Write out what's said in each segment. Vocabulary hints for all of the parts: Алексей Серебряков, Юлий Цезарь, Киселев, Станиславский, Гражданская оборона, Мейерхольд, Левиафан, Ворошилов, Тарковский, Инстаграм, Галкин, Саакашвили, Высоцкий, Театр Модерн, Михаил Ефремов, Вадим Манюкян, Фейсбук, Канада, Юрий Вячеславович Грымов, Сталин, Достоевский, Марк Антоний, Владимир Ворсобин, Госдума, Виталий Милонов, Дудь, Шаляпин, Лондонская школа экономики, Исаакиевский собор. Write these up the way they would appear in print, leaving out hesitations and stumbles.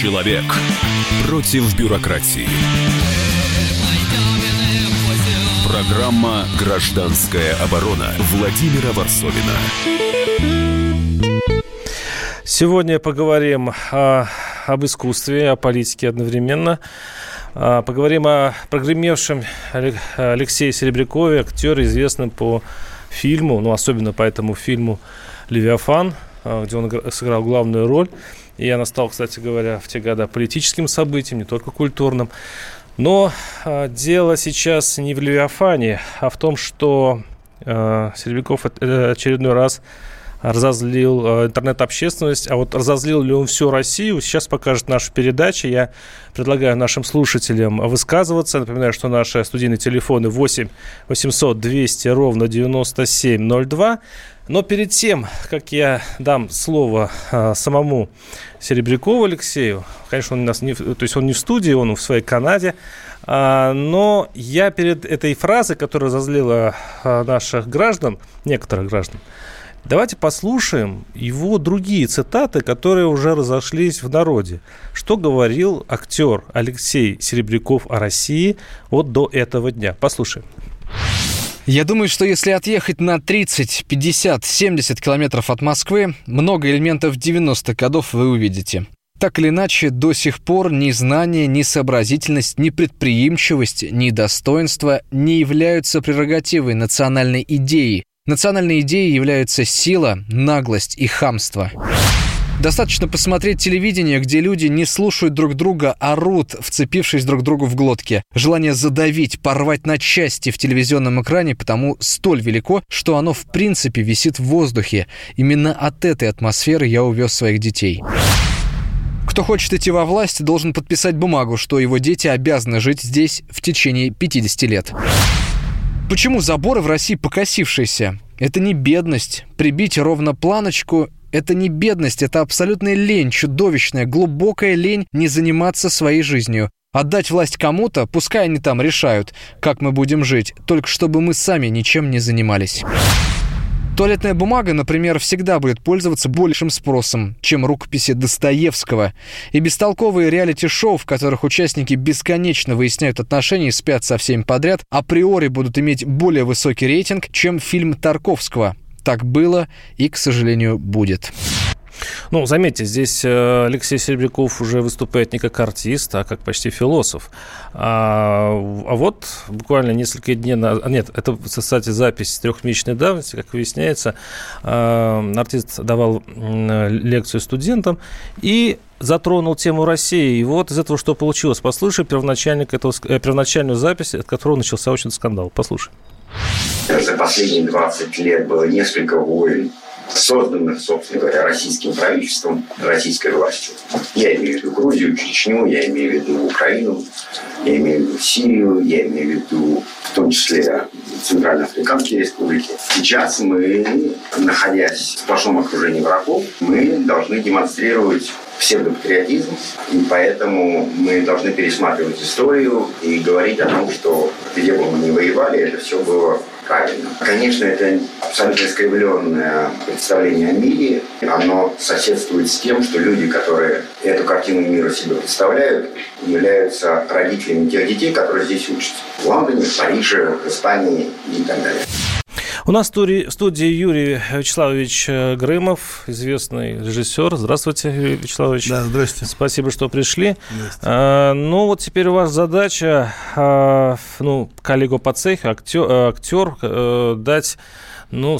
Человек против бюрократии. Программа «Гражданская оборона» Владимира Ворсобина. Сегодня поговорим об искусстве, о политике одновременно. Поговорим о прогремевшем Алексее Серебрякове, актере, известном по фильму, ну особенно по этому фильму «Левиафан», где он сыграл главную роль. И она стала, кстати говоря, в те годы политическим событием, не только культурным. Но дело сейчас не в «Левиафане», а в том, что Серебряков очередной раз разозлил интернет-общественность. А вот разозлил ли он всю Россию, сейчас покажет наша передача. Я предлагаю нашим слушателям высказываться. Напоминаю, что наши студийные телефоны 8 800 200 ровно 9702. Но перед тем, как я дам слово самому Серебрякову Алексею, конечно, он у нас не в студии, он в своей Канаде, но я перед этой фразой, которая разозлила наших граждан, некоторых граждан, давайте послушаем его другие цитаты, которые уже разошлись в народе. Что говорил актер Алексей Серебряков о России вот до этого дня? Послушаем. Я думаю, что если отъехать на 30, 50, 70 километров от Москвы, много элементов 90-х годов вы увидите. Так или иначе, до сих пор ни знание, ни сообразительность, ни предприимчивость, ни достоинство не являются прерогативой национальной идеи. Национальной идеей являются сила, наглость и хамство. Достаточно посмотреть телевидение, где люди не слушают друг друга, орут, вцепившись друг другу в глотки. Желание задавить, порвать на части в телевизионном экране потому столь велико, что оно в принципе висит в воздухе. Именно от этой атмосферы я увез своих детей. Кто хочет идти во власть, должен подписать бумагу, что его дети обязаны жить здесь в течение 50 лет. Почему заборы в России покосившиеся? Это не бедность. Прибить ровно планочку – это не бедность, это абсолютная лень, чудовищная, глубокая лень не заниматься своей жизнью. Отдать власть кому-то, пускай они там решают, как мы будем жить, только чтобы мы сами ничем не занимались. Туалетная бумага, например, всегда будет пользоваться большим спросом, чем рукописи Достоевского. И бестолковые реалити-шоу, в которых участники бесконечно выясняют отношения и спят со всеми подряд, априори будут иметь более высокий рейтинг, чем фильм Тарковского. Так было и, к сожалению, будет. Ну, заметьте, здесь Алексей Серебряков уже выступает не как артист, а как почти философ. А вот буквально несколько дней назад... Нет, это, кстати, запись трехмесячной давности, как выясняется. Артист давал лекцию студентам и затронул тему России. И вот из этого что получилось. Послушай первоначальную запись, от которой начался очень скандал. Послушай. За последние 20 лет было несколько войн, созданных, собственно говоря, российским правительством, российской властью. Я имею в виду Грузию, Чечню, я имею в виду Украину, я имею в виду Сирию, я имею в виду в том числе Центральноафриканские республики. Сейчас мы, находясь в сплошном окружении врагов, мы должны демонстрировать псевдопатриотизм, и поэтому мы должны пересматривать историю и говорить о том, что где бы мы ни воевали, это все было правильно. Конечно, это абсолютно искривленное представление о мире. Оно соседствует с тем, что люди, которые эту картину мира себе представляют, являются родителями тех детей, которые здесь учатся. В Лондоне, в Париже, в Испании и так далее. У нас в студии Юрий Вячеславович Грымов, известный режиссер. Здравствуйте, Юрий Вячеславович. Да, здравствуйте. Спасибо, что пришли. Ну, вот теперь у вас задача, коллегу по цеху, актер, дать,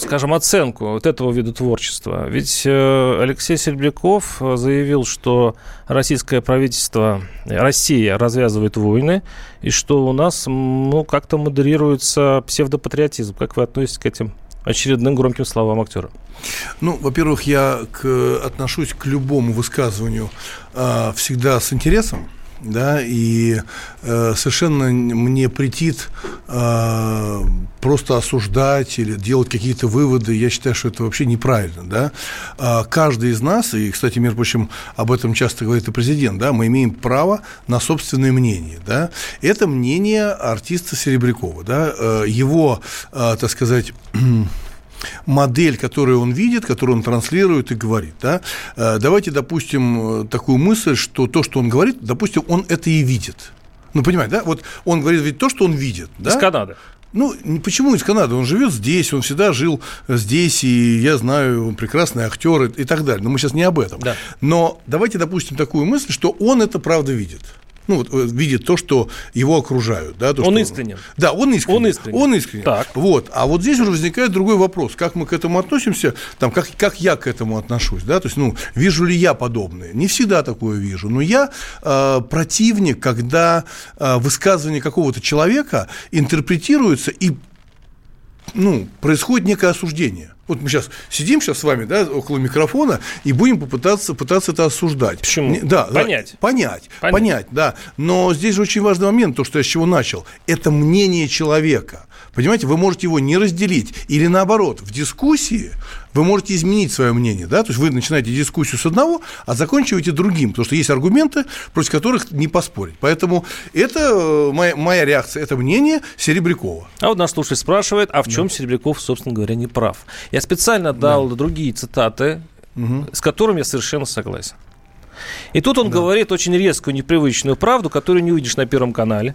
скажем, оценку вот этого вида творчества. Ведь Алексей Серебряков заявил, что российское правительство, Россия развязывает войны, и что у нас, как-то модерируется псевдопатриотизм. Как вы относитесь к этим очередным громким словам актера? Во-первых, я отношусь к любому высказыванию всегда с интересом. Да, и совершенно мне претит просто осуждать или делать какие-то выводы. Я считаю, что это вообще неправильно. Да? Каждый из нас, и, кстати, между прочим, об этом часто говорит и президент, да, мы имеем право на собственное мнение. Да? Это мнение артиста Серебрякова. Да? Его, так сказать... модель, которую он видит, которую он транслирует и говорит. Да? Давайте, допустим, такую мысль, что то, что он говорит, допустим, он это и видит. Ну, понимаете, да? Вот он говорит ведь то, что он видит. Да? Из Канады. Ну, почему из Канады? Он живет здесь, он всегда жил здесь, и я знаю, он прекрасный актер и так далее. Но мы сейчас не об этом. Да. Но давайте, допустим, такую мысль, что он это правда видит. Ну, вот, видит то, что его окружают. Да, то, он искренен. Да, он искренен. Он искренен. Так. Вот. А вот здесь уже возникает другой вопрос. Как мы к этому относимся, там, как я к этому отношусь. Да? То есть, ну, вижу ли я подобное? Не всегда такое вижу. Но я противник, когда высказывание какого-то человека интерпретируется и происходит некое осуждение. Вот мы сейчас сидим с вами, да, около микрофона и будем пытаться это осуждать. Почему? Да, понять. Но здесь же очень важный момент, то, что я с чего начал. Это мнение человека. Понимаете, вы можете его не разделить. Или наоборот, в дискуссии вы можете изменить свое мнение. Да? То есть вы начинаете дискуссию с одного, а заканчиваете другим. Потому что есть аргументы, против которых не поспорить. Поэтому это моя реакция, это мнение Серебрякова. А вот нас слушатель спрашивает, а в чем Серебряков, собственно говоря, не прав? Я специально дал другие цитаты, с которыми я совершенно согласен. И тут он говорит очень резкую, непривычную правду, которую не увидишь на Первом канале.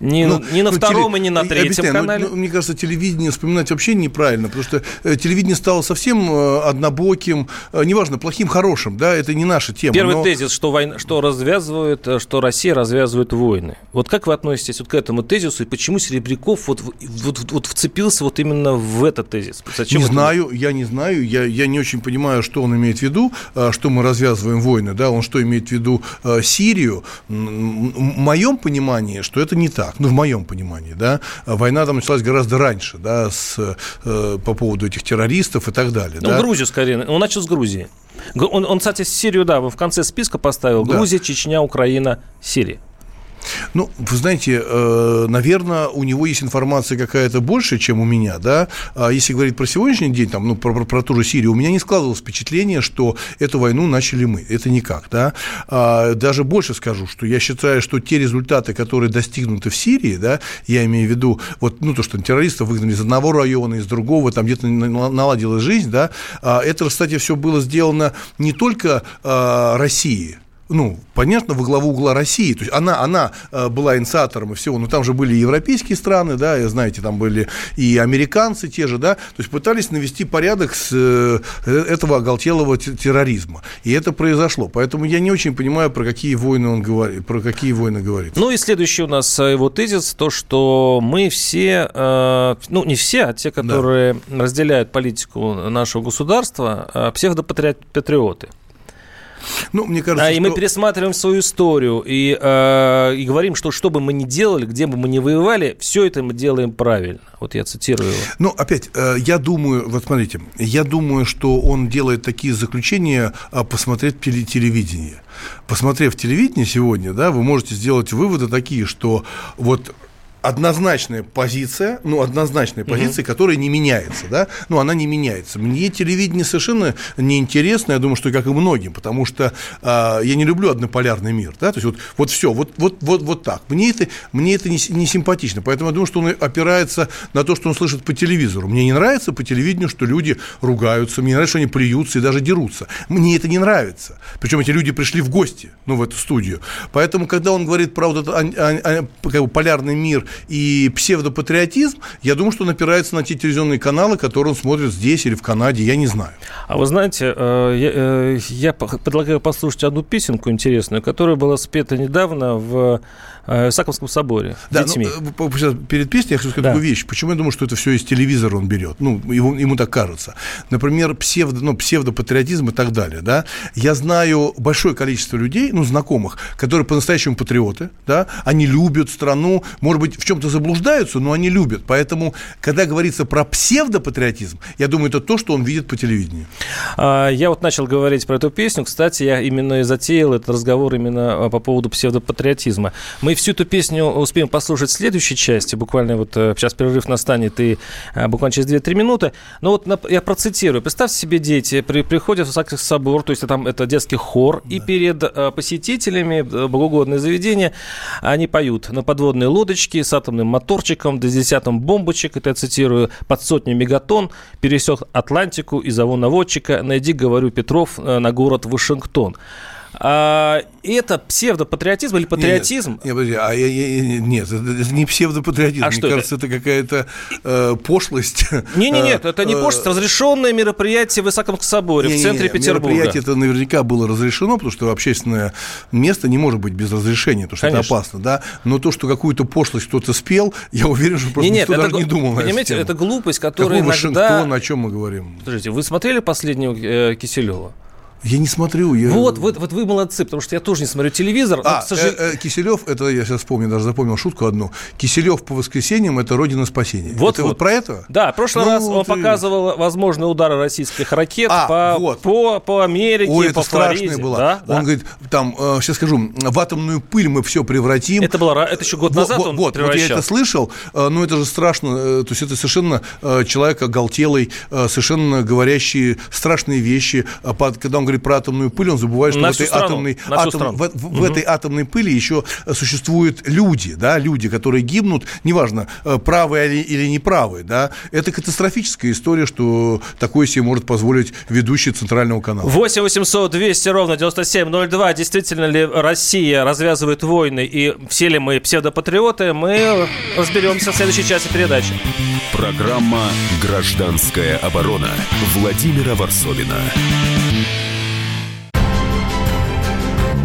Не на втором и не на третьем канале. Мне кажется, телевидение вспоминать вообще неправильно, потому что телевидение стало совсем однобоким, неважно, плохим, хорошим, да, это не наша тема. Первый тезис, что Россия развязывает войны. Вот как вы относитесь вот к этому тезису, и почему Серебряков вот вцепился вот именно в этот тезис? Зачем я не очень понимаю, что он имеет в виду, что мы развязываем войны, да, он что имеет в виду Сирию. В моем понимании, что это не так. В моем понимании, да, война там началась гораздо раньше, да, по поводу этих террористов и так далее. Ну, да? Грузию скорее, он начал с Грузии. Он, кстати, Сирию, да, в конце списка поставил, да. Грузия, Чечня, Украина, Сирия. Ну, вы знаете, наверное, у него есть информация какая-то больше, чем у меня, да. Если говорить про сегодняшний день, там, про ту же Сирию, у меня не складывалось впечатление, что эту войну начали мы. Это никак, да. Даже больше скажу, что я считаю, что те результаты, которые достигнуты в Сирии, да, я имею в виду, вот, то, что террористов выгнали из одного района, из другого, там где-то наладилась жизнь, да. Это, кстати, все было сделано не только Россией. Понятно, во главу угла России. То есть она была инициатором и всего, но там же были и европейские страны, да, и, знаете, там были и американцы те же, да, то есть пытались навести порядок с этого оголтелого терроризма. И это произошло. Поэтому я не очень понимаю, про какие войны говорит. Ну и следующий у нас его тезис, то, что мы все, не все, а те, которые разделяют политику нашего государства, псевдопатриоты. Мне кажется, мы пересматриваем свою историю и говорим, что бы мы ни делали, где бы мы ни воевали, все это мы делаем правильно. Вот я цитирую его. Я думаю, что он делает такие заключения, посмотрев телевидение. Посмотрев телевидение сегодня, да, вы можете сделать выводы такие, что вот однозначная позиция, которая не меняется, да? Она не меняется. Мне телевидение совершенно неинтересно, я думаю, что как и многим, потому что я не люблю однополярный мир, да? То есть вот все так. Мне это не симпатично, поэтому я думаю, что он опирается на то, что он слышит по телевизору. Мне не нравится по телевидению, что люди ругаются, мне не нравится, что они плюются и даже дерутся. Мне это не нравится. Причем эти люди пришли в гости, в эту студию. Поэтому, когда он говорит про вот этот полярный мир и псевдопатриотизм, я думаю, что он опирается на те телевизионные каналы, которые он смотрит здесь или в Канаде, я не знаю. А вы знаете, я предлагаю послушать одну песенку интересную, которая была спета недавно в Исаакиевском соборе. Да, перед песней я хочу сказать такую вещь. Почему я думаю, что это все из телевизора он берет? Ему так кажется. Например, псевдопатриотизм и так далее. Да? Я знаю большое количество людей, знакомых, которые по-настоящему патриоты, да? Они любят страну, может быть, в чем-то заблуждаются, но они любят. Поэтому, когда говорится про псевдопатриотизм, я думаю, это то, что он видит по телевидению. Я начал говорить про эту песню. Кстати, я именно и затеял этот разговор именно по поводу псевдопатриотизма. Мы всю эту песню успеем послушать в следующей части. Буквально сейчас перерыв настанет, и буквально через 2-3 минуты. Но я процитирую. Представьте себе, дети приходят в Исаакиевский собор, то есть там это детский хор, и перед посетителями богоугодное заведение они поют на подводной лодочке с атомным моторчиком, D-10 бомбочек, это я цитирую, под сотню мегатонн, пересек Атлантику из авонаводчика, найди, говорю, Петров на город Вашингтон. А это псевдопатриотизм или патриотизм? Нет, это не псевдопатриотизм. Мне кажется, это какая-то пошлость. Нет, это не пошлость. Разрешенное мероприятие в Исаакиевском соборе в центре Петербурга. Мероприятие это наверняка было разрешено, потому что общественное место не может быть без разрешения, потому что это опасно, да. Но то, что какую-то пошлость кто-то спел, я уверен, что просто никто даже не думал. Понимаете, это глупость, которая иногда... Вашингтон, о чем мы говорим? Подождите, вы смотрели последнего Киселева? Я не смотрю. Вот вы молодцы, потому что я тоже не смотрю телевизор. Киселев, это я сейчас вспомню, даже запомнил шутку одну. Киселев по воскресеньям – это родина спасения. Вот про это? Да, в прошлый раз он показывал возможные удары российских ракет по Америке, по Флориде. Страшная была. Да? Он говорит, там, сейчас скажу, в атомную пыль мы все превратим. Это еще год назад он превращал. Вот я это слышал, но это же страшно. То есть это совершенно человек оголтелый, совершенно говорящий страшные вещи, когда он говорит про атомную пыль, он забывает, что в этой атомной пыли еще существуют люди, да, люди, которые гибнут, неважно, правые или неправые, да, это катастрофическая история, что такое себе может позволить ведущий Центрального канала. 8-800-200-97-02, действительно ли Россия развязывает войны и все ли мы псевдопатриоты, мы разберемся в следующей части передачи. Программа «Гражданская оборона» Владимира Ворсобина.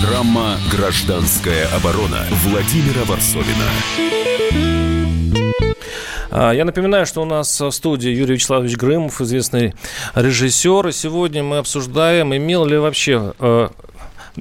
Программа «Гражданская оборона» Владимира Ворсобина. Я напоминаю, что у нас в студии Юрий Вячеславович Грымов, известный режиссер. И сегодня мы обсуждаем, имел ли вообще...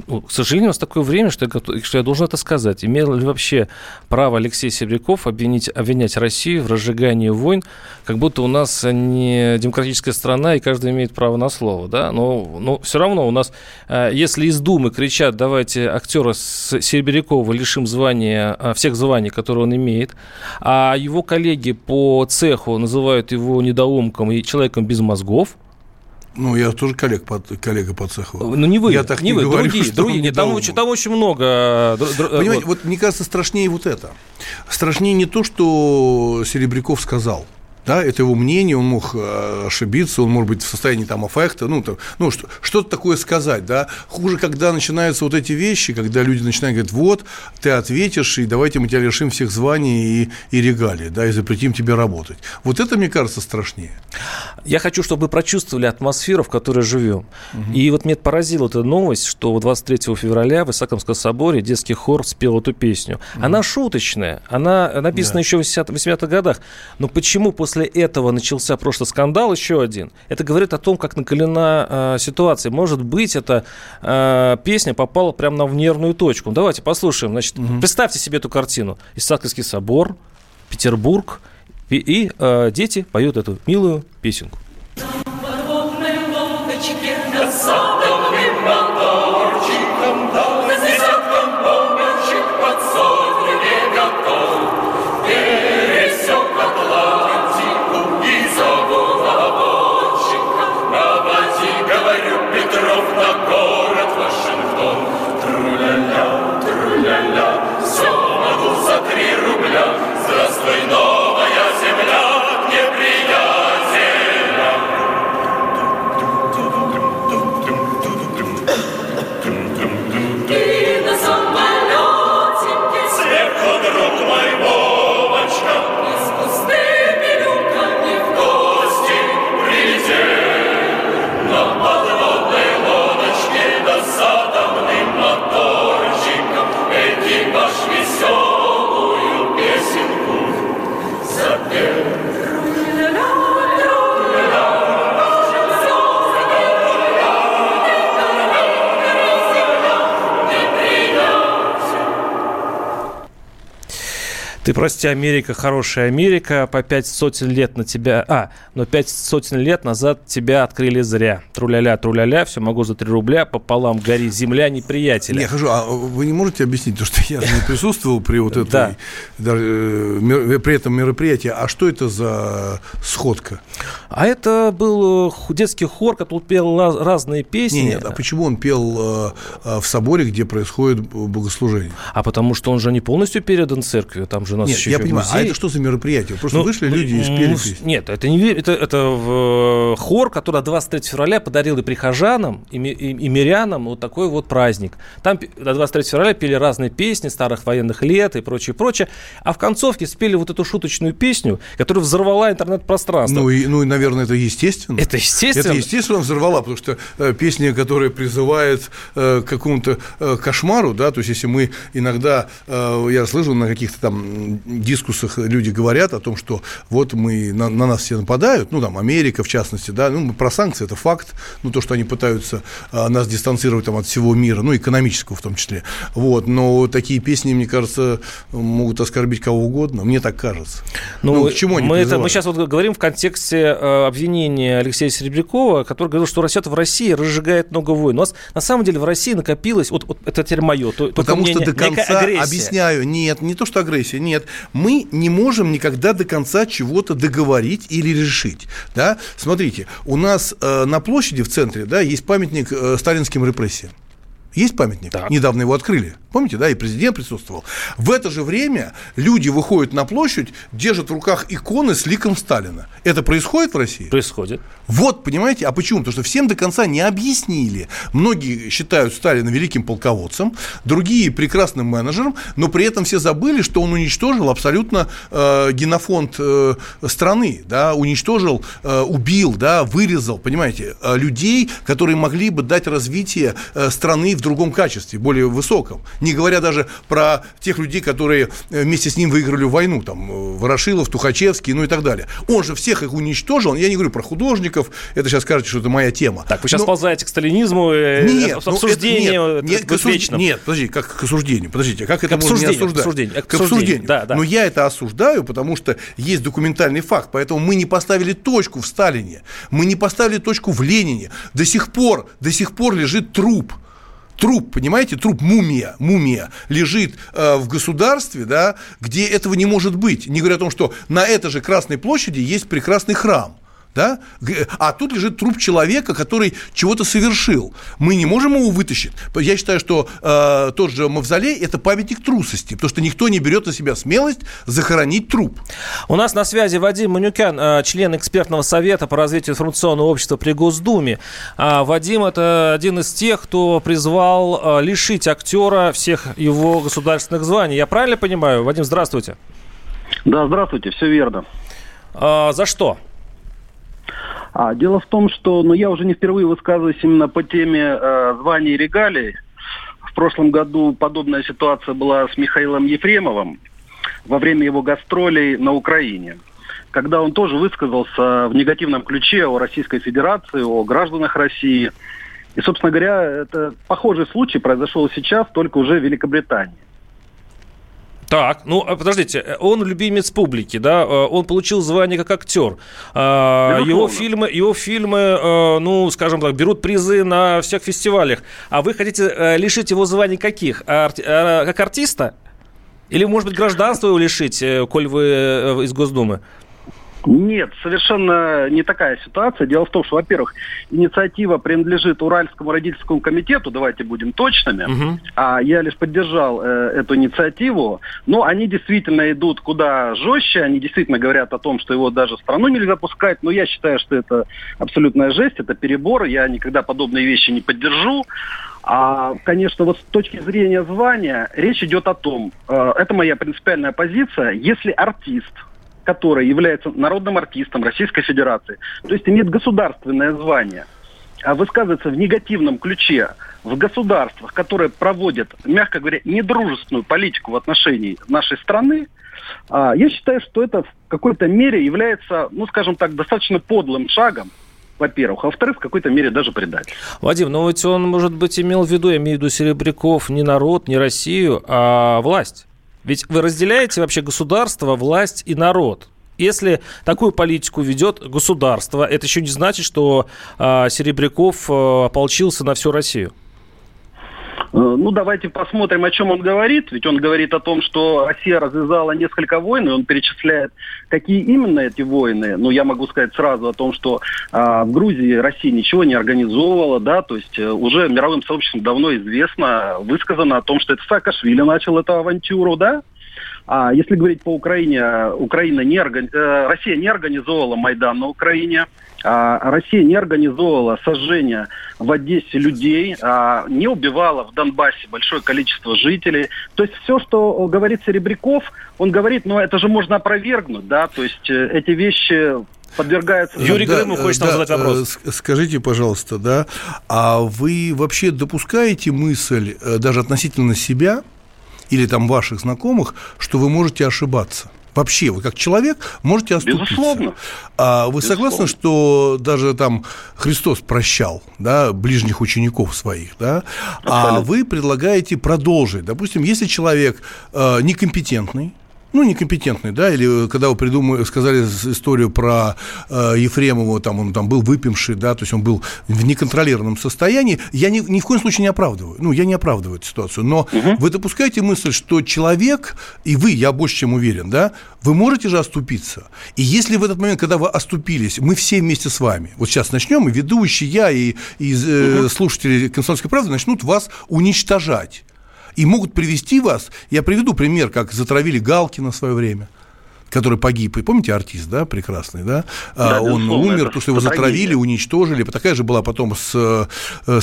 К сожалению, у нас такое время, что я должен это сказать. Имел ли вообще право Алексей Серебряков обвинять Россию в разжигании войн, как будто у нас не демократическая страна, и каждый имеет право на слово. Да? Но все равно у нас, если из Думы кричат, давайте актера Серебрякова лишим звания, всех званий, которые он имеет, а его коллеги по цеху называют его недоумком и человеком без мозгов, я тоже коллега по цеху. Не вы, я так не вы говорю, другие. Там очень много... Понимаете, вот мне кажется, страшнее вот это. Страшнее не то, что Серебряков сказал. Да, это его мнение, он мог ошибиться, он может быть в состоянии там аффекта, что-то такое сказать, да. Хуже, когда начинаются вот эти вещи, когда люди начинают говорить, вот, ты ответишь, и давайте мы тебя лишим всех званий и регалий, да, и запретим тебе работать. Вот это, мне кажется, страшнее. Я хочу, чтобы вы прочувствовали атмосферу, в которой живем. Угу. И вот меня поразила эта новость, что 23 февраля в Исаакиевском соборе детский хор спел эту песню. Угу. Она шуточная, она написана еще в 80-х годах, но почему после этого начался прошлый скандал, еще один. Это говорит о том, как накалена ситуация. Может быть, эта песня попала прямо в нервную точку. Давайте послушаем. Значит, представьте себе эту картину. Исаакиевский собор, Петербург, и дети поют эту милую песенку. Здравствуй, новая земля, неприятеля. Ты, прости, Америка, хорошая Америка, по 5 сотен лет на тебя... но 5 сотен лет назад тебя открыли зря. Тру-ля-ля, тру-ля-ля, все могу за 3 рубля, пополам гори земля неприятеля. Я хожу, а вы не можете объяснить, потому что я же не присутствовал при вот этой... при этом мероприятии. А что это за сходка? А это был детский хор, который пел разные песни. Нет, а почему он пел в соборе, где происходит богослужение? А потому что он же не полностью передан церкви, там же у нас нет, еще понимаю, музей. А это что за мероприятие? Просто вышли люди и спели песни. Нет, это не это хор, который 23 февраля подарил и прихожанам, и мирянам вот такой вот праздник. Там до 23 февраля пели разные песни старых военных лет и прочее, прочее. А в концовке спели вот эту шуточную песню, которая взорвала интернет-пространство. Ну и наверное, это естественно. Это естественно. Это естественно взорвала, потому что песня, которая призывает к какому-то кошмару, да, то есть если мы иногда, я слышал на каких-то там дискуссах, люди говорят о том, что вот мы, на нас все нападают, ну там Америка в частности, да, ну про санкции это факт, ну то, что они пытаются нас дистанцировать там от всего мира, ну экономического в том числе, вот, но такие песни, мне кажется, могут оскорбить кого угодно, мне так кажется. Ну к чему они призывают? Мы сейчас вот говорим в контексте обвинения Алексея Серебрякова, который говорил, что растет в России, разжигает много войн. У нас на самом деле в России накопилось, вот это теперь мое, потому что до конца объясняю, нет, не то что агрессия, нет, мы не можем никогда до конца чего-то договорить или решить, да? Смотрите, у нас на площади в центре, да, есть памятник сталинским репрессиям. Есть памятник? Так. Недавно его открыли. Помните, да, и президент присутствовал. В это же время люди выходят на площадь, держат в руках иконы с ликом Сталина. Это происходит в России? Происходит. Вот, понимаете, а почему? Потому что всем до конца не объяснили. Многие считают Сталина великим полководцем, другие прекрасным менеджером, но при этом все забыли, что он уничтожил абсолютно генофонд страны, да, уничтожил, убил, да, вырезал, понимаете, людей, которые могли бы дать развитие страны в другом качестве, более высоком. Не говоря даже про тех людей, которые вместе с ним выиграли войну. Там Ворошилов, Тухачевский, ну и так далее. Он же всех их уничтожил. Я не говорю про художников. Это сейчас скажете, что это моя тема. Так, вы сейчас ползаете к сталинизму, к обсуждению. Нет, подожди, как к осуждению. Подождите, как это можно не осуждать? К обсуждению. Да. Но я это осуждаю, потому что есть документальный факт. Поэтому мы не поставили точку в Сталине. Мы не поставили точку в Ленине. До сих пор лежит труп. Труп, понимаете, мумия лежит в государстве, да, где этого не может быть. Не говоря о том, что на этой же Красной площади есть прекрасный храм. Да? А тут лежит труп человека, который чего-то совершил. Мы не можем его вытащить. Я считаю, что тот же мавзолей – это памятник трусости, потому что никто не берет на себя смелость захоронить труп. У нас на связи Вадим Манюкян, член экспертного совета по развитию информационного общества при Госдуме. Вадим – это один из тех, кто призвал лишить актера всех его государственных званий. Я правильно понимаю? Вадим, здравствуйте. Да, здравствуйте, все верно. За что? Дело в том, что я уже не впервые высказываюсь именно по теме званий и регалий. В прошлом году подобная ситуация была с Михаилом Ефремовым во время его гастролей на Украине, когда он тоже высказался в негативном ключе о Российской Федерации, о гражданах России. И, собственно говоря, это похожий случай произошел сейчас, только уже в Великобритании. Так, подождите, он любимец публики, да, он получил звание как актер. Его фильмы, ну, скажем так, берут призы на всех фестивалях. А вы хотите лишить его званий каких? Как артиста? Или, может быть, гражданство его лишить, коль вы из Госдумы? Нет, совершенно не такая ситуация. Дело в том, что, во-первых, инициатива принадлежит Уральскому родительскому комитету, давайте будем точными, а я лишь поддержал эту инициативу, но они действительно идут куда жестче, они действительно говорят о том, что его даже в страну нельзя пускать, но я считаю, что это абсолютная жесть, это перебор, я никогда подобные вещи не поддержу. Конечно, вот с точки зрения звания речь идет о том, это моя принципиальная позиция, если артист, который является народным артистом Российской Федерации, то есть имеет государственное звание, а высказывается в негативном ключе в государствах, которые проводят, мягко говоря, недружественную политику в отношении нашей страны, я считаю, что это в какой-то мере является, ну, скажем так, достаточно подлым шагом, во-первых, а во-вторых, в какой-то мере даже предатель. Вадим, но ведь он, может быть, имел в виду, я имею в виду Серебряков, не народ, не Россию, а власть. Ведь вы разделяете вообще государство, власть и народ. Если такую политику ведет государство, это еще не значит, что Серебряков ополчился на всю Россию. Ну, давайте посмотрим, о чем он говорит. Ведь он говорит о том, что Россия развязала несколько войн, и он перечисляет, какие именно эти войны. Ну, я могу сказать сразу о том, что в Грузии Россия ничего не организовывала, да, то есть уже мировым сообществом давно известно, высказано о том, что это Саакашвили начал эту авантюру, да. А если говорить по Украине, Россия не организовала Майдан на Украине, Россия не организовала сожжение в Одессе людей, не убивала в Донбассе большое количество жителей. То есть все, что говорит Серебряков, он говорит, ну это же можно опровергнуть, да, то есть эти вещи... подвергается. Юрий Грымов хочет нам задать вопрос. Скажите, пожалуйста, да, а вы вообще допускаете мысль даже относительно себя или там ваших знакомых, что вы можете ошибаться? Вообще, вы как человек можете оступиться. Безусловно. А вы согласны, что даже там Христос прощал, да, ближних учеников своих, да? Абсолютно. А вы предлагаете продолжить. Допустим, если человек некомпетентный, или когда вы сказали историю про Ефремова, там, он там был выпивший, да, то есть он был в неконтролированном состоянии, я ни в коем случае не оправдываю, я не оправдываю эту ситуацию, но вы допускаете мысль, что человек, и вы, я больше чем уверен, да, вы можете же оступиться, и если в этот момент, когда вы оступились, мы все вместе с вами, вот сейчас начнем, и ведущий, я, и слушатели «Комсомольской правды» начнут вас уничтожать. И могут привести вас, я приведу пример, как затравили Галкина в свое время, который погиб, и помните, артист, да, прекрасный, да, да, он умер, потому что его затравили, уничтожили, такая же была потом с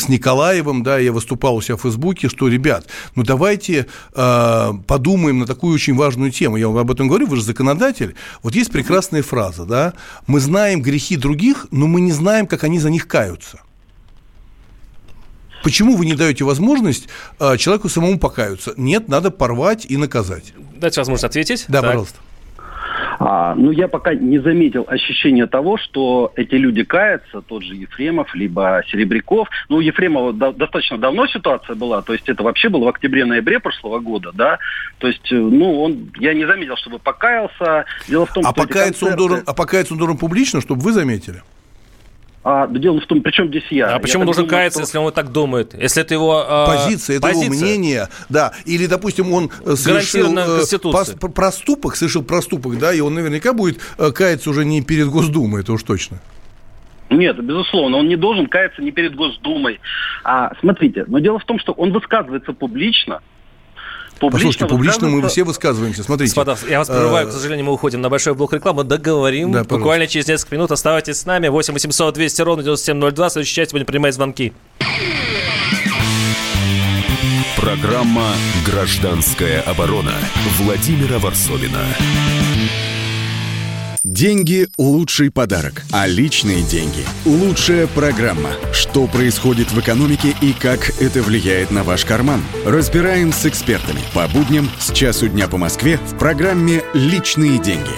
Николаевым, да, я выступал у себя в Фейсбуке, что, ребят, давайте подумаем на такую очень важную тему, я вам об этом говорю, вы же законодатель, вот есть прекрасная фраза, да, мы знаем грехи других, но мы не знаем, как они за них каются. Почему вы не даете возможность человеку самому покаяться? Нет, надо порвать и наказать. Дайте возможность ответить. Да, так. Пожалуйста. Я пока не заметил ощущения того, что эти люди каятся, тот же Ефремов, либо Серебряков. У Ефремова достаточно давно ситуация была, то есть это вообще было в октябре-ноябре прошлого года, да. То есть, я не заметил, чтобы покаялся. Дело в том, что покаяться он должен публично, чтобы вы заметили? Дело в том, при чем здесь я? А почему он должен каяться, если он так думает? Если это его позиция, его мнение, да. Или, допустим, он совершил проступок, да, и он наверняка будет каяться уже не перед Госдумой, это уж точно. Нет, безусловно, он не должен каяться не перед Госдумой. Смотрите, но дело в том, что он высказывается публично. Послушайте, публично мы все высказываемся. Смотрите. Господа, я вас прерываю, к сожалению, мы уходим на большой блок рекламы. Договорим. Да, буквально через несколько минут. Оставайтесь с нами. 8 800 200 ровно 9702. В следующей части будем принимать звонки. Программа «Гражданская оборона» Владимира Ворсобина. Деньги – лучший подарок, а личные деньги – лучшая программа. Что происходит в экономике и как это влияет на ваш карман? Разбираем с экспертами по будням с часу дня по Москве в программе «Личные деньги».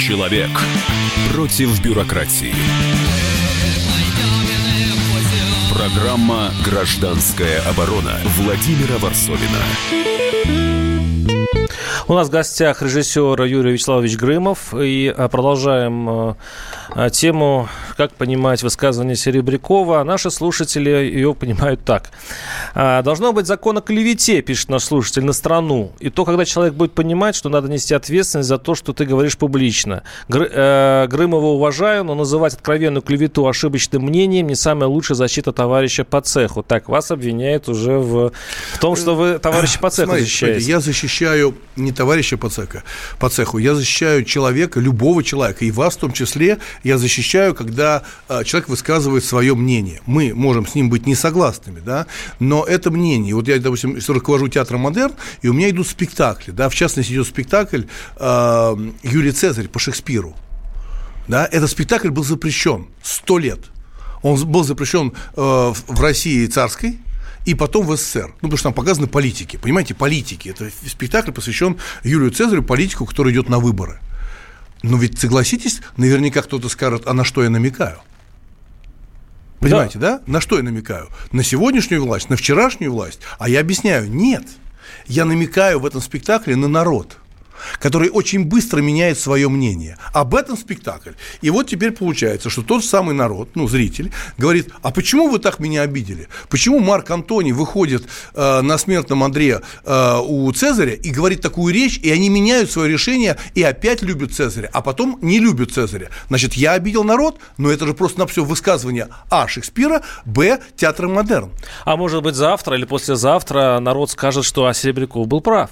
Человек против бюрократии. Программа «Гражданская оборона» Владимира Ворсобина. У нас в гостях режиссер Юрий Вячеславович Грымов. И продолжаем тему, как понимать высказывание Серебрякова. Наши слушатели ее понимают так. Должно быть закон о клевете, пишет наш слушатель, на страну. И то, когда человек будет понимать, что надо нести ответственность за то, что ты говоришь публично. Грымова уважаю, но называть откровенную клевету ошибочным мнением не самая лучшая защита товарища по цеху. Так, вас обвиняют уже в том, что вы товарища по цеху защищаете. Я защищаю... не товарища по цеху, я защищаю человека, любого человека, и вас в том числе я защищаю, когда человек высказывает свое мнение. Мы можем с ним быть не согласными, да, но это мнение. Вот я, допустим, руковожу театром «Модерн», и у меня идут спектакли, да, в частности, идет спектакль «Юлий Цезарь» по Шекспиру, да, этот спектакль был запрещен 100 лет, он был запрещен в России царской, и потом в СССР, потому что там показаны политики, понимаете, политики. Это спектакль посвящен Юлию Цезарю, политику, который идет на выборы. Но ведь, согласитесь, наверняка кто-то скажет, а на что я намекаю? Понимаете, да? На что я намекаю? На сегодняшнюю власть, на вчерашнюю власть? А я объясняю, нет. Я намекаю в этом спектакле на народ, который очень быстро меняет свое мнение. Об этом спектакль. И вот теперь получается, что тот самый народ, ну, зритель, говорит, а почему вы так меня обидели? Почему Марк Антоний выходит на смертном одре у Цезаря и говорит такую речь, и они меняют свое решение и опять любят Цезаря, а потом не любят Цезаря? Значит, я обидел народ, но это же просто на все высказывание А. Шекспира, Б. Театра Модерн. А может быть, завтра или послезавтра народ скажет, что Серебряков был прав?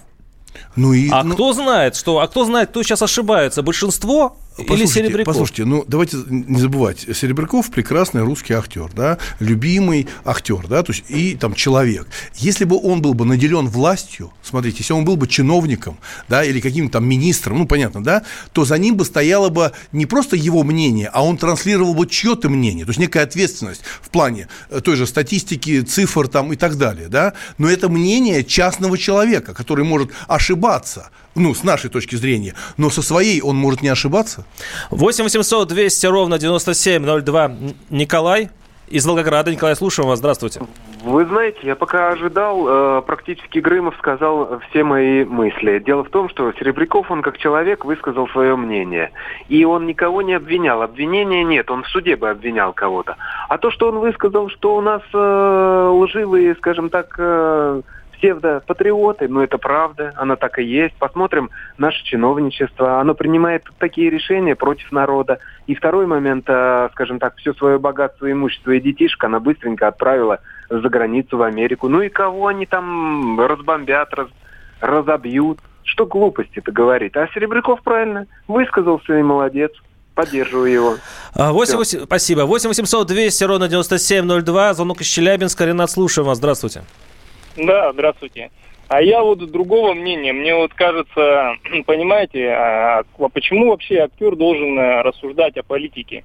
Кто знает, что? А кто знает, кто сейчас ошибается? Большинство? Или Серебряков? Послушайте, давайте не забывать, Серебряков прекрасный русский актер, да, любимый актер, да, то есть и там человек. Если бы он был бы наделен властью, смотрите, если он был бы чиновником, да, или каким-то там министром, понятно, да, то за ним бы стояло бы не просто его мнение, а он транслировал бы чье-то мнение, то есть некая ответственность в плане той же статистики, цифр там и так далее, да, но это мнение частного человека, который может ошибаться, с нашей точки зрения, но со своей он может не ошибаться. 8-800-200-97-02. Николай из Волгограда. Николай, слушаем вас. Здравствуйте. Вы знаете, я пока ожидал, практически Грымов сказал все мои мысли. Дело в том, что Серебряков, он как человек высказал свое мнение. И он никого не обвинял. Обвинения нет, он в суде бы обвинял кого-то. А то, что он высказал, что у нас лживые, скажем так... псевдопатриоты, это правда, она так и есть. Посмотрим наше чиновничество, оно принимает такие решения против народа. И второй момент, скажем так, все свое богатство, имущество и детишек она быстренько отправила за границу, в Америку. И кого они там разбомбят, разобьют? Что глупости-то говорит? А Серебряков правильно высказался и молодец. Поддерживаю его. 8 8-800-200-97-02. Звонок из Челябинска. Ренат, слушаем вас. Здравствуйте. Да, здравствуйте. А я другого мнения. Мне кажется, понимаете, почему вообще актер должен рассуждать о политике?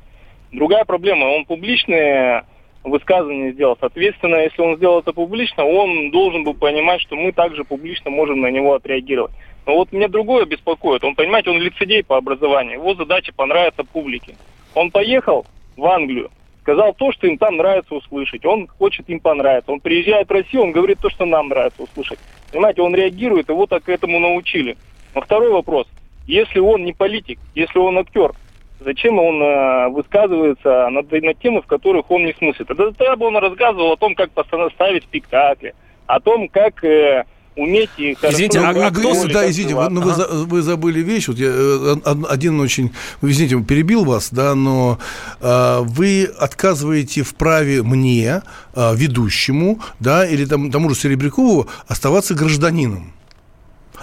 Другая проблема, он публичное высказывание сделал. Соответственно, если он сделал это публично, он должен был понимать, что мы также публично можем на него отреагировать. Но меня другое беспокоит. Он, понимаете, он лицедей по образованию. Его задача понравиться публике. Он поехал в Англию. Сказал то, что им там нравится услышать. Он хочет им понравиться. Он приезжает в Россию, он говорит то, что нам нравится услышать. Понимаете, он реагирует, его так к этому научили. Но второй вопрос. Если он не политик, если он актер, зачем он высказывается на темы, в которых он не смыслит? Тогда бы он рассказывал о том, как поставить спектакли, о том, как... уметь и хорошо... Извините, вы забыли вещь. Вот я один очень... Извините, перебил вас, да, но вы отказываете в праве мне, ведущему, да, или тому же Серебрякову оставаться гражданином.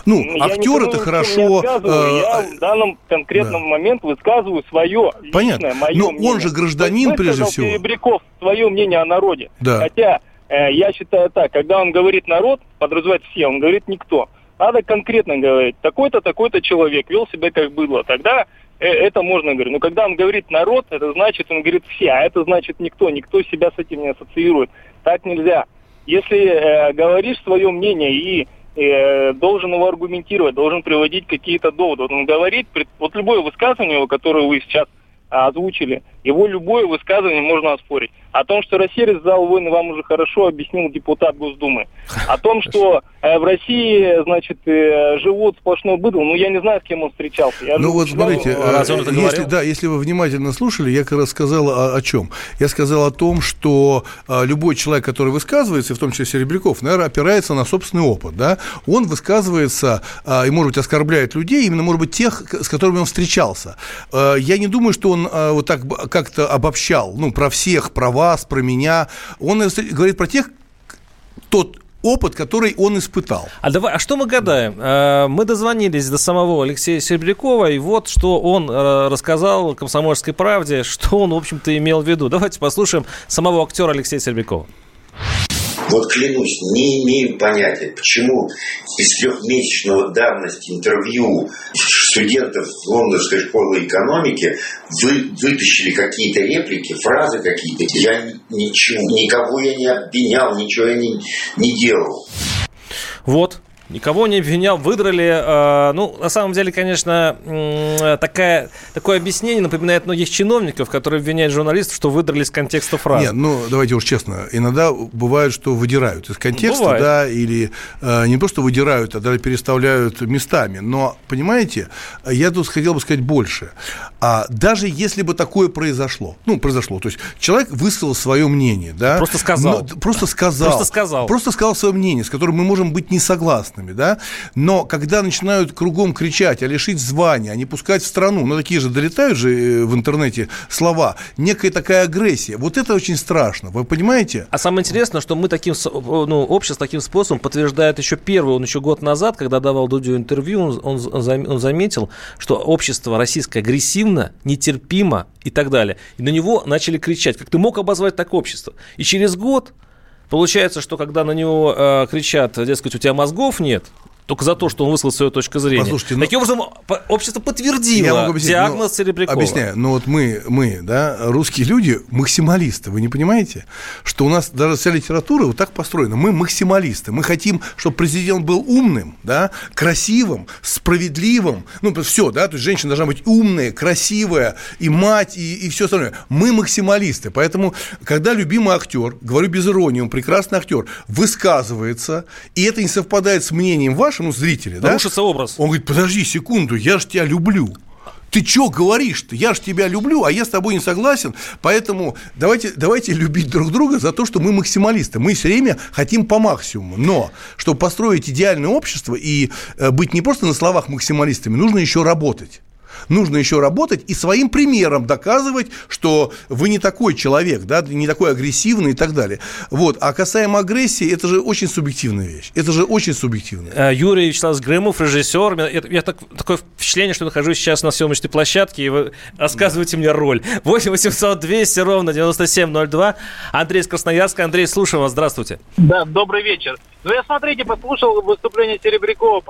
Актер это хорошо... Я в данном конкретном момент высказываю свое личное, понятно. Мое мнение. Но он же гражданин, прежде всего. Серебряков свое мнение о народе. Да. Хотя... Я считаю так, когда он говорит народ, подразумевает все, он говорит никто. Надо конкретно говорить, такой-то, такой-то человек вел себя как быдло, тогда это можно говорить. Но когда он говорит народ, это значит, он говорит все, а это значит никто, никто себя с этим не ассоциирует. Так нельзя. Если говоришь свое мнение и должен его аргументировать, должен приводить какие-то доводы. Он говорит, любое высказывание, которое вы сейчас озвучили, его любое высказывание можно оспорить. О том, что Россия развязала войны, вам уже хорошо объяснил депутат Госдумы. О том, что в России, живут сплошное быдло, я не знаю, с кем он встречался. Смотрите, если вы внимательно слушали, я как раз сказал о чем. Я сказал о том, что любой человек, который высказывается, в том числе Серебряков, наверное, опирается на собственный опыт, да? Он высказывается и, может быть, оскорбляет людей, именно, может быть, тех, с которыми он встречался. Я не думаю, что он вот так как-то обобщал, про всех, про вас, про меня. Он говорит про тот опыт, который он испытал. А что мы гадаем? Мы дозвонились до самого Алексея Серебрякова, и вот что он рассказал «Комсомольской правде», что он, в общем-то, имел в виду. Давайте послушаем самого актера Алексея Серебрякова. Клянусь, не имею понятия, почему из трехмесячного давности интервью студентов Лондонской школы экономики вы вытащили какие-то реплики, фразы какие-то. Я никого я не обвинял, ничего я не делал. Вот. Никого не обвинял, выдрали. Ну, на самом деле, конечно, такое объяснение напоминает многих чиновников, которые обвиняют журналистов, что выдрали из контекста фразы. Нет, ну, давайте уж честно. Иногда бывает, что выдирают из контекста, бывает. Да, или не то, что выдирают, а даже переставляют местами. Но, понимаете, я тут хотел бы сказать больше. Даже если бы такое произошло, то есть человек высказал свое мнение, да? Просто сказал свое мнение, с которым мы можем быть не согласны. Да? Но когда начинают кругом кричать, а лишить звания, а не пускать в страну, такие же долетают же в интернете слова, некая такая агрессия. Вот это очень страшно, вы понимаете? А самое интересное, что мы таким, общество таким способом подтверждает еще первый, он еще год назад, когда давал Дудю интервью, он заметил, что общество российское агрессивно, нетерпимо и так далее. И на него начали кричать, как ты мог обозвать так общество? И через год получается, что когда на него кричат, дескать, у тебя мозгов нет, только за то, что он выслал свою точку зрения. Послушайте, таким образом, общество подтвердило диагноз Серебрякова. Объясняю, мы, русские люди, максималисты, вы не понимаете, что у нас даже вся литература вот так построена. Мы максималисты, мы хотим, чтобы президент был умным, да, красивым, справедливым, то есть женщина должна быть умная, красивая, и мать, и все остальное. Мы максималисты, поэтому, когда любимый актер, говорю без иронии, он прекрасный актер, высказывается, и это не совпадает с мнением вашим, зрители, да? Нарушится образ. Он говорит, подожди секунду, я же тебя люблю. Ты что говоришь-то? Я же тебя люблю, а я с тобой не согласен. Поэтому давайте любить друг друга за то, что мы максималисты. Мы все время хотим по максимуму. Но чтобы построить идеальное общество и быть не просто на словах максималистами, нужно еще работать. Нужно еще работать и своим примером доказывать, что вы не такой человек, да, не такой агрессивный и так далее. Вот. А касаемо агрессии, это же очень субъективная вещь. Юрий Вячеславович Грымов, режиссер. Я такое впечатление, что нахожусь сейчас на съемочной площадке, и вы рассказываете мне роль. 8-800-200-97-02. Андрей из Красноярска. Андрей, слушаю вас. Здравствуйте. Да, добрый вечер. Я, смотрите, послушал выступление Серебрякова,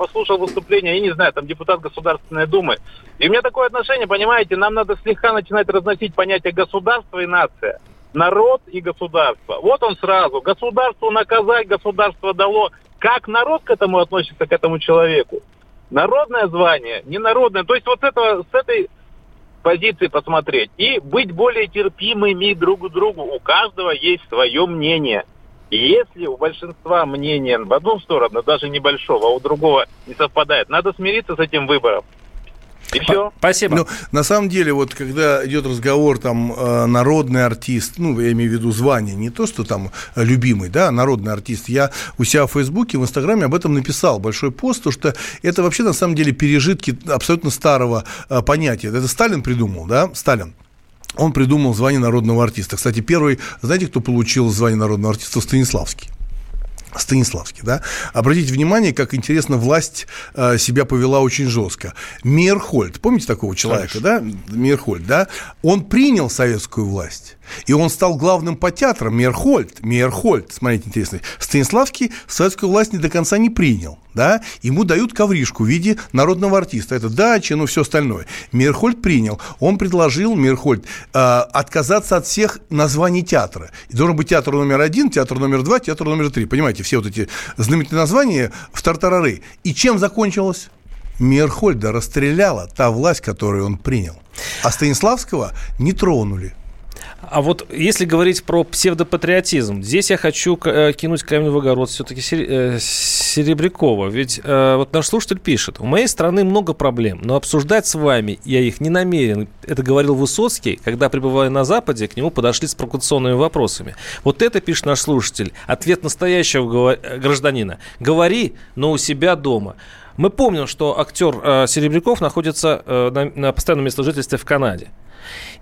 депутат Государственной Думы. И у меня такое отношение, понимаете, нам надо слегка начинать разносить понятия государства и нация. Народ и государство. Вот он сразу. Государству наказать, государство дало. Как народ к этому относится, к этому человеку? Народное звание, ненародное. То есть с этой позиции посмотреть. И быть более терпимыми друг к другу. У каждого есть свое мнение. И если у большинства мнение в одну сторону, даже небольшого, а у другого не совпадает, надо смириться с этим выбором. И все. Спасибо. На самом деле, когда идет разговор, народный артист, я имею в виду звание, не то, что любимый, да, народный артист, я у себя в Фейсбуке, в Инстаграме об этом написал большой пост, потому что это вообще, на самом деле, пережитки абсолютно старого понятия. Это Сталин придумал, да, Сталин. Он придумал звание народного артиста. Кстати, первый, знаете, кто получил звание народного артиста? Станиславский, да? Обратите внимание, как интересно, власть себя повела очень жестко. Мейерхольд, помните такого человека, конечно. Да? Мейерхольд, да? Он принял советскую власть, и он стал главным по театрам. Мейерхольд, смотрите, интересно. Станиславский советскую власть не до конца не принял, да? Ему дают коврижку в виде народного артиста. Это дача, все остальное. Мейерхольд принял. Он предложил, Мейерхольд, отказаться от всех названий театра. И должен быть театр номер 1, театр номер 2, театр номер 3. Понимаете? Все эти знаменитые названия в тартарары. И чем закончилось? Мейерхольда расстреляла та власть, которую он принял. А Станиславского не тронули. А если говорить про псевдопатриотизм, здесь я хочу кинуть камень в огород все-таки Серебрякова. Ведь наш слушатель пишет: «У моей страны много проблем, но обсуждать с вами я их не намерен». Это говорил Высоцкий, когда, пребывая на Западе, к нему подошли с провокационными вопросами. Вот это, пишет наш слушатель, ответ настоящего гражданина. «Говори, но у себя дома». Мы помним, что актер Серебряков находится на постоянном месте жительства в Канаде.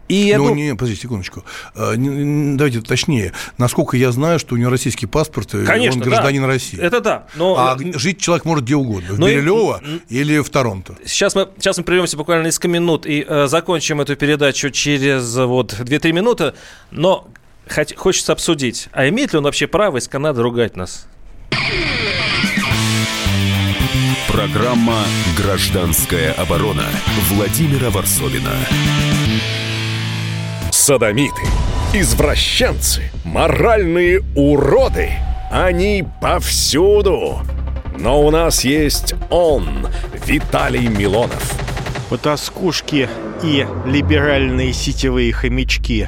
Подождите секундочку. Давайте точнее. Насколько я знаю, что у него российский паспорт, конечно, он гражданин, да, России. Это да. Но... А жить человек может где угодно. В Бирюлево или в Торонто. Сейчас мы прервемся буквально несколько минут и закончим эту передачу через 2-3 минуты. Но хочется обсудить, а имеет ли он вообще право из Канады ругать нас? Программа «Гражданская оборона» Владимира Ворсобина. Содомиты, извращенцы, моральные уроды. Они повсюду. Но у нас есть он, Виталий Милонов. Потаскушки и либеральные сетевые хомячки.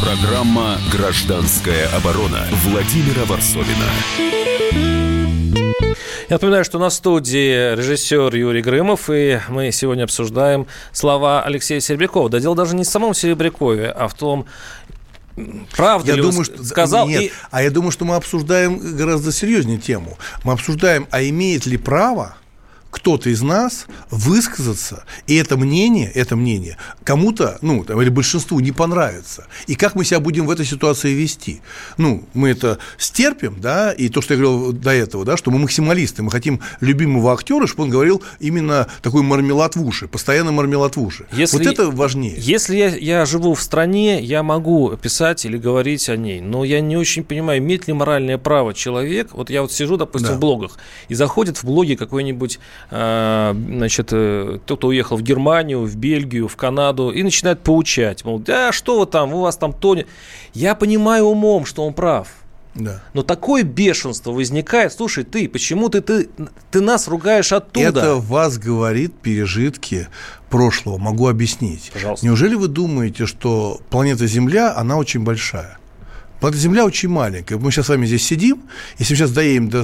Программа «Гражданская оборона» Владимира Ворсобина. Я напоминаю, что на студии режиссер Юрий Грымов, и мы сегодня обсуждаем слова Алексея Серебрякова. Да дело даже не в самом Серебрякове, а в том, правда ли он сказал. Нет, я думаю, что мы обсуждаем гораздо серьезнее тему. Мы обсуждаем, а имеет ли право кто-то из нас высказаться, и это мнение кому-то, или большинству не понравится. И как мы себя будем в этой ситуации вести? Мы это стерпим, да, и то, что я говорил до этого, да, что мы максималисты, мы хотим любимого актера, чтобы он говорил именно такой мармелад в уши, постоянно мармелад в уши. Это важнее. Если я живу в стране, я могу писать или говорить о ней, но я не очень понимаю, имеет ли моральное право человек, я сижу, допустим, да, в блогах, и заходит в блоги какой-нибудь кто-то уехал в Германию, в Бельгию, в Канаду и начинает поучать, мол, да что вы там, у вас там тонет. Я понимаю умом, что он прав. Да. Но такое бешенство возникает. Слушай, ты, почему ты нас ругаешь оттуда? Это вас говорит пережитки прошлого, могу объяснить. Пожалуйста. Неужели вы думаете, что планета Земля, она очень большая? Земля очень маленькая. Мы сейчас с вами здесь сидим. Если мы сейчас доедем до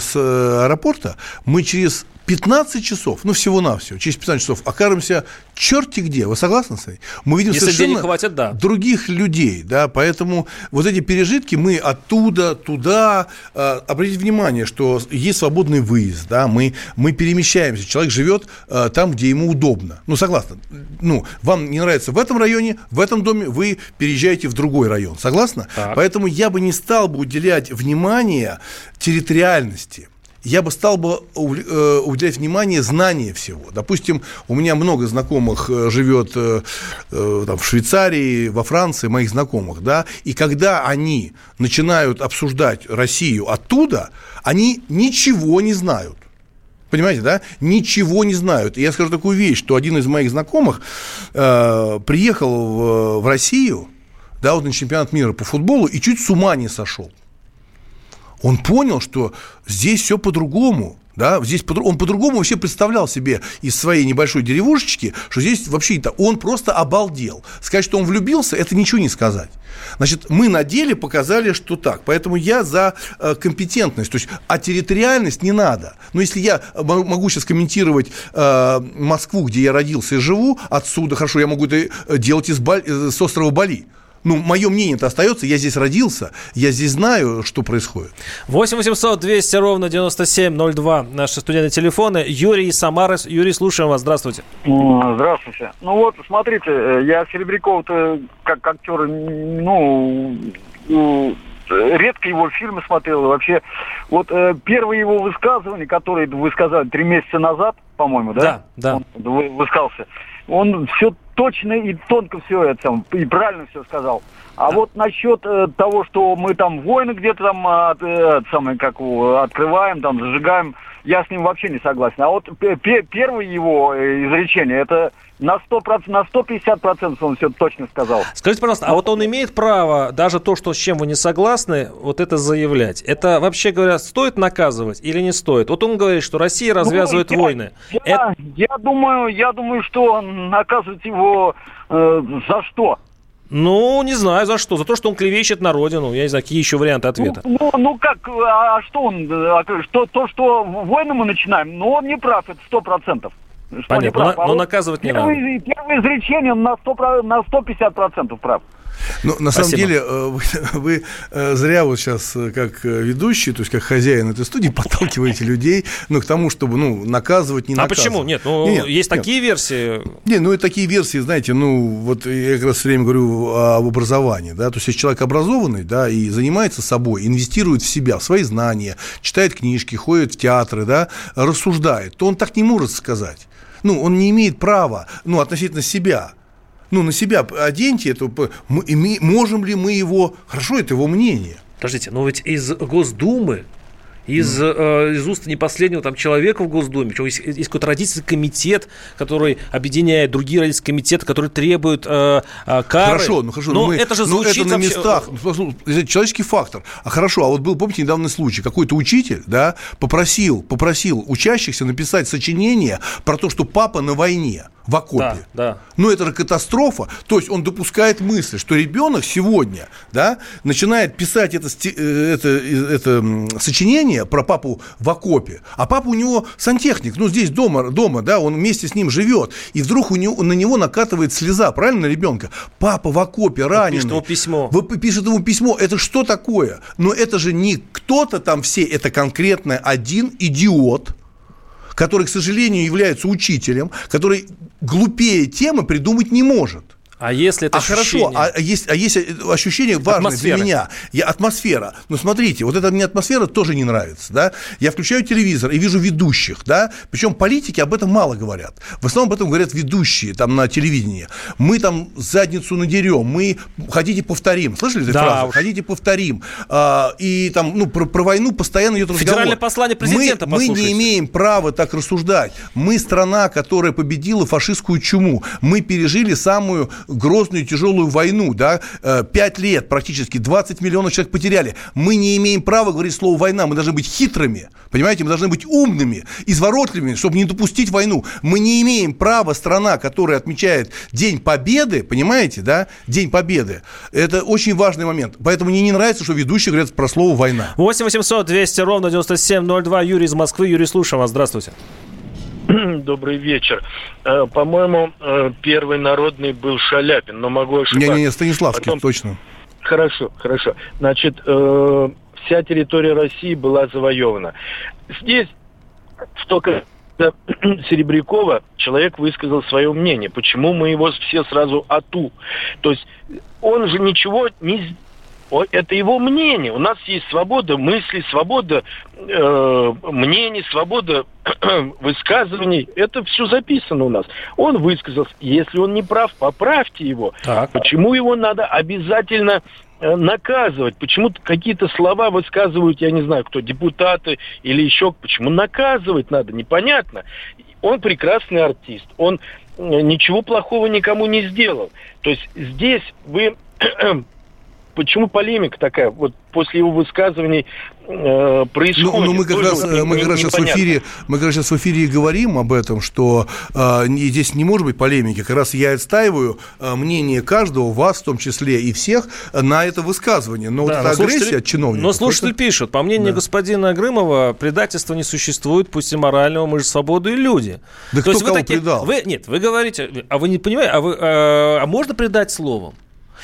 аэропорта, мы через 15 часов, всего-навсего, через 15 часов окажемся черти где. Вы согласны с этим? Мы видим совершенно других людей. Да? Поэтому эти пережитки мы оттуда, туда. Обратите внимание, что есть свободный выезд. Да? Мы перемещаемся. Человек живет там, где ему удобно. Согласны? Вам не нравится в этом районе, в этом доме, вы переезжаете в другой район. Согласны? Так. Поэтому я бы не стал бы уделять внимание территориальности. Я бы стал бы уделять внимание знанию всего. Допустим, у меня много знакомых живет в Швейцарии, во Франции, моих знакомых, да, и когда они начинают обсуждать Россию оттуда, они ничего не знают. Понимаете, да? Ничего не знают. И я скажу такую вещь, что один из моих знакомых приехал в Россию, да, на чемпионат мира по футболу и чуть с ума не сошел. Он понял, что здесь все по-другому. Да? Он по-другому вообще представлял себе из своей небольшой деревушечки, что здесь вообще-то он просто обалдел. Сказать, что он влюбился, это ничего не сказать. Значит, мы на деле показали, что так. Поэтому я за компетентность. То есть, территориальность не надо. Но если я могу сейчас комментировать Москву, где я родился и живу, отсюда, хорошо, я могу это делать с острова Бали. Мое мнение-то остается, я здесь родился, я здесь знаю, что происходит. 8-800-200-97-02, наши студийные телефоны. Юрий из Самары. Юрий, слушаем вас, здравствуйте. Здравствуйте. Смотрите, я Серебрякова-то как актер, редко его фильмы смотрел. Вообще, первое его высказывание, которое вы сказали 3 месяца назад, по-моему, да? Да, да. Он высказался. Он все точно и тонко все это, и правильно все сказал. А вот насчет того, что мы там войны где-то там открываем, там зажигаем, я с ним вообще не согласен. А первое его изречение, это на 100%, на 150% он все точно сказал. Скажите, пожалуйста, а он имеет право даже то, что с чем вы не согласны, это заявлять? Это, вообще говоря, стоит наказывать или не стоит? Он говорит, что Россия развязывает войны. Я думаю, что наказывать его за что? Не знаю, за что. За то, что он клевещет на родину. Я не знаю, какие еще варианты ответа. Что войны мы начинаем, но он не прав, это 100%. Понятно, но наказывать не надо. Первое изречение на 150% прав. На самом деле, вы зря сейчас как ведущий, то есть как хозяин этой студии, подталкиваете людей к тому, чтобы наказывать, не наказывать. А почему? Нет, есть такие версии. Нет, и такие версии, знаете, я как раз все время говорю об образовании, да, то есть если человек образованный, да, и занимается собой, инвестирует в себя, в свои знания, читает книжки, ходит в театры, да, рассуждает, то он так не может сказать. Ну, он не имеет права, ну, относительно себя. Ну, на себя оденьте это. Можем ли мы его... Хорошо, это его мнение. Подождите, но ведь из Госдумы, из уст не последнего там человека в Госдуме, есть какой-то родительский комитет, который объединяет другие родительские комитеты, которые требуют кары. Хорошо, но мы, это же звучит... это на местах. Человеческий фактор. А вот был, помните, недавний случай. Какой-то учитель, да, попросил учащихся написать сочинение про то, что папа на войне. В окопе. Да. Но это же катастрофа. То есть он допускает мысль, что ребенок сегодня, да, начинает писать это сочинение про папу в окопе. А папа у него сантехник. Ну, здесь дома, да, он вместе с ним живет. И вдруг на него накатывает слеза. Правильно, ребенка? Папа в окопе раненый. Пишет ему письмо. Это что такое? Но это же не кто-то там все. Это конкретно один идиот, который, к сожалению, является учителем, который глупее темы придумать не может. А если это ощущение? Хорошо, есть ощущение важное для меня. Атмосфера. Но смотрите, вот эта мне атмосфера тоже не нравится. Да? Я включаю телевизор и вижу ведущих. Да? Причем политики об этом мало говорят. В основном об этом говорят ведущие там, на телевидении. Мы там задницу надерем, мы хотите повторим. Слышали эту фразу? Хотите повторим. И там про войну постоянно идет разговор. Федеральное послание президента послушайте. Мы не имеем права так рассуждать. Мы страна, которая победила фашистскую чуму. Мы пережили самую... грозную тяжелую войну, да, 5 лет практически, 20 миллионов человек потеряли. Мы не имеем права говорить слово «война», мы должны быть хитрыми, понимаете, мы должны быть умными, изворотливыми, чтобы не допустить войну. Мы не имеем права, страна, которая отмечает День Победы, понимаете, да, День Победы, это очень важный момент, поэтому мне не нравится, что ведущие говорят про слово «война». 8-800-200-97-02, Юрий из Москвы. Юрий, слушаю вас, здравствуйте. Добрый вечер. По-моему, первый народный был Шаляпин, но могу ошибаться. Не, Станиславский, точно. Хорошо. Значит, вся территория России была завоевана. Здесь, что касается Серебрякова, человек высказал свое мнение. Почему мы его все сразу ату? То есть он же ничего не сделал. Это его мнение. У нас есть свобода мыслей, свобода мнений, свобода высказываний. Это все записано у нас. Он высказался. Если он не прав, поправьте его. Так. Почему его надо обязательно наказывать? Почему-то какие-то слова высказывают, я не знаю, кто, депутаты или еще. Почему наказывать надо? Непонятно. Он прекрасный артист. Он ничего плохого никому не сделал. То есть здесь вы... Почему полемика такая? Вот после его высказываний происходит. Ну, мы как раз сейчас в эфире говорим об этом, что здесь не может быть полемики. Как раз я отстаиваю мнение каждого, вас в том числе и всех, на это высказывание. Но да, вот эта агрессия от чиновников... Но слушатель пишет, по мнению господина Грымова, предательства не существует, пусть и морального, мы же свободные люди. Да кто кого предал? Вы говорите, а вы не понимаете, а можно предать словом?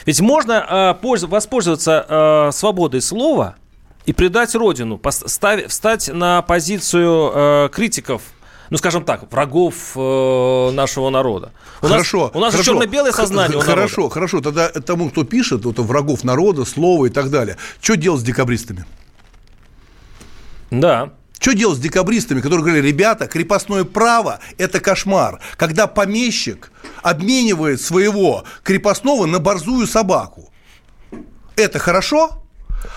Ведь можно воспользоваться свободой слова и предать родину, встать на позицию критиков, ну, скажем так, врагов нашего народа. У нас черно-белое сознание. Хорошо. Тогда тому, кто пишет, вот, врагов народа, слова и так далее, что делать с декабристами? Да. Что делать с декабристами, которые говорили, ребята, крепостное право – это кошмар, когда помещик обменивает своего крепостного на борзую собаку. Это хорошо?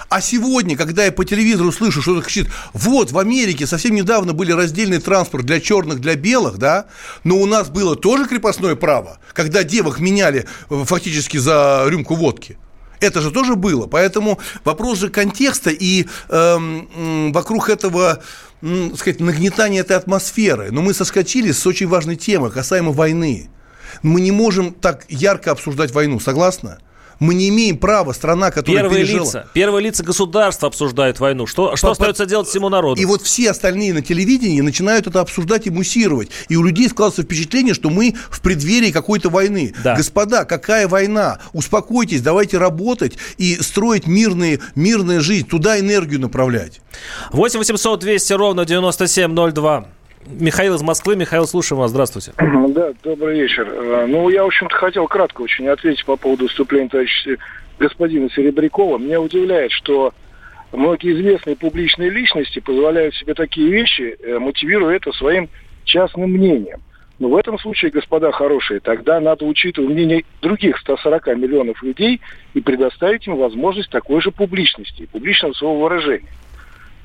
А сегодня, когда я по телевизору слышу, что-то кричит, вот в Америке совсем недавно были раздельный транспорт для черных, для белых, да, но у нас было тоже крепостное право, когда девок меняли фактически за рюмку водки. Это же тоже было. Поэтому вопрос же контекста и вокруг этого, так сказать, нагнетания этой атмосферы. Но мы соскочили с очень важной темы, касаемо войны. Мы не можем так ярко обсуждать войну, согласна? Мы не имеем права, страна, которая пережила... Первые лица государства обсуждают войну. Что остается делать всему народу? И вот все остальные на телевидении начинают это обсуждать и муссировать. И у людей складывается впечатление, что мы в преддверии какой-то войны. Да. Господа, какая война? Успокойтесь, давайте работать и строить мирную жизнь, туда энергию направлять. 8-800-200-97-02. Михаил из Москвы. Михаил, слушаем вас. Здравствуйте. Да, добрый вечер. Ну, я, в общем-то, хотел кратко очень ответить по поводу выступления товарища господина Серебрякова. Меня удивляет, что многие известные публичные личности позволяют себе такие вещи, мотивируя это своим частным мнением. Но в этом случае, господа хорошие, тогда надо учитывать мнение других 140 миллионов людей и предоставить им возможность такой же публичности, публичного своего выражения.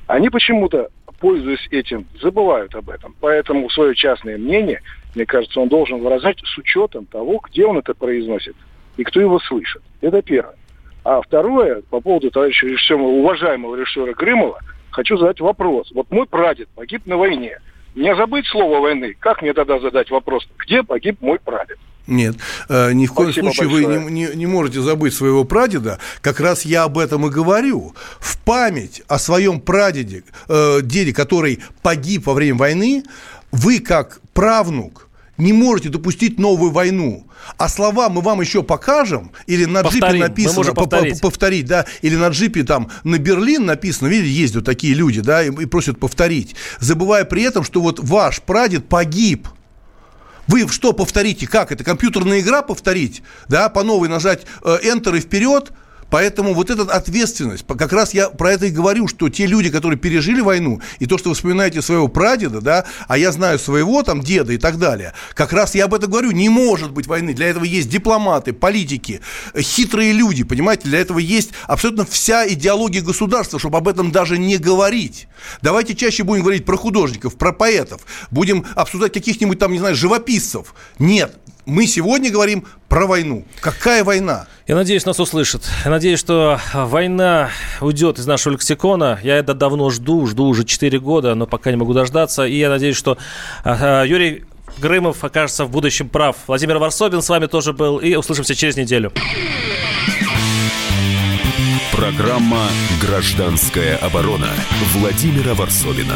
Они почему-то, пользуясь этим, забывают об этом. Поэтому свое частное мнение, мне кажется, он должен выражать с учетом того, где он это произносит и кто его слышит. Это первое. А второе, по поводу товарища режиссера, уважаемого режиссера Грымова, хочу задать вопрос. Вот мой прадед погиб на войне. Не забыть слово войны. Как мне тогда задать вопрос, где погиб мой прадед? Нет, ни в коем случае большое. Вы не можете забыть своего прадеда. Как раз я об этом и говорю. В память о своем прадеде, деде, который погиб во время войны, вы, как правнук, не можете допустить новую войну. А слова мы вам еще покажем, или на джипе написано, повторить, да, или на джипе там на Берлин написано, видите, ездят такие люди, да, и просят повторить, забывая при этом, что вот ваш прадед погиб. Вы что повторите? Как это? Компьютерная игра повторить? Да, по новой нажать Enter и вперед. Поэтому вот эта ответственность, как раз я про это и говорю, что те люди, которые пережили войну, и то, что вы вспоминаете своего прадеда, да, а я знаю своего там деда и так далее, как раз я об этом говорю, не может быть войны, для этого есть дипломаты, политики, хитрые люди, понимаете, для этого есть абсолютно вся идеология государства, чтобы об этом даже не говорить. Давайте чаще будем говорить про художников, про поэтов, будем обсуждать каких-нибудь там, не знаю, живописцев. Нет. Мы сегодня говорим про войну. Какая война? Я надеюсь, нас услышат. Я надеюсь, что война уйдет из нашего лексикона. Я это давно жду уже 4 года, но пока не могу дождаться. И я надеюсь, что Юрий Грымов окажется в будущем прав. Владимир Ворсобин с вами тоже был. И услышимся через неделю. Программа «Гражданская оборона» Владимира Ворсобина.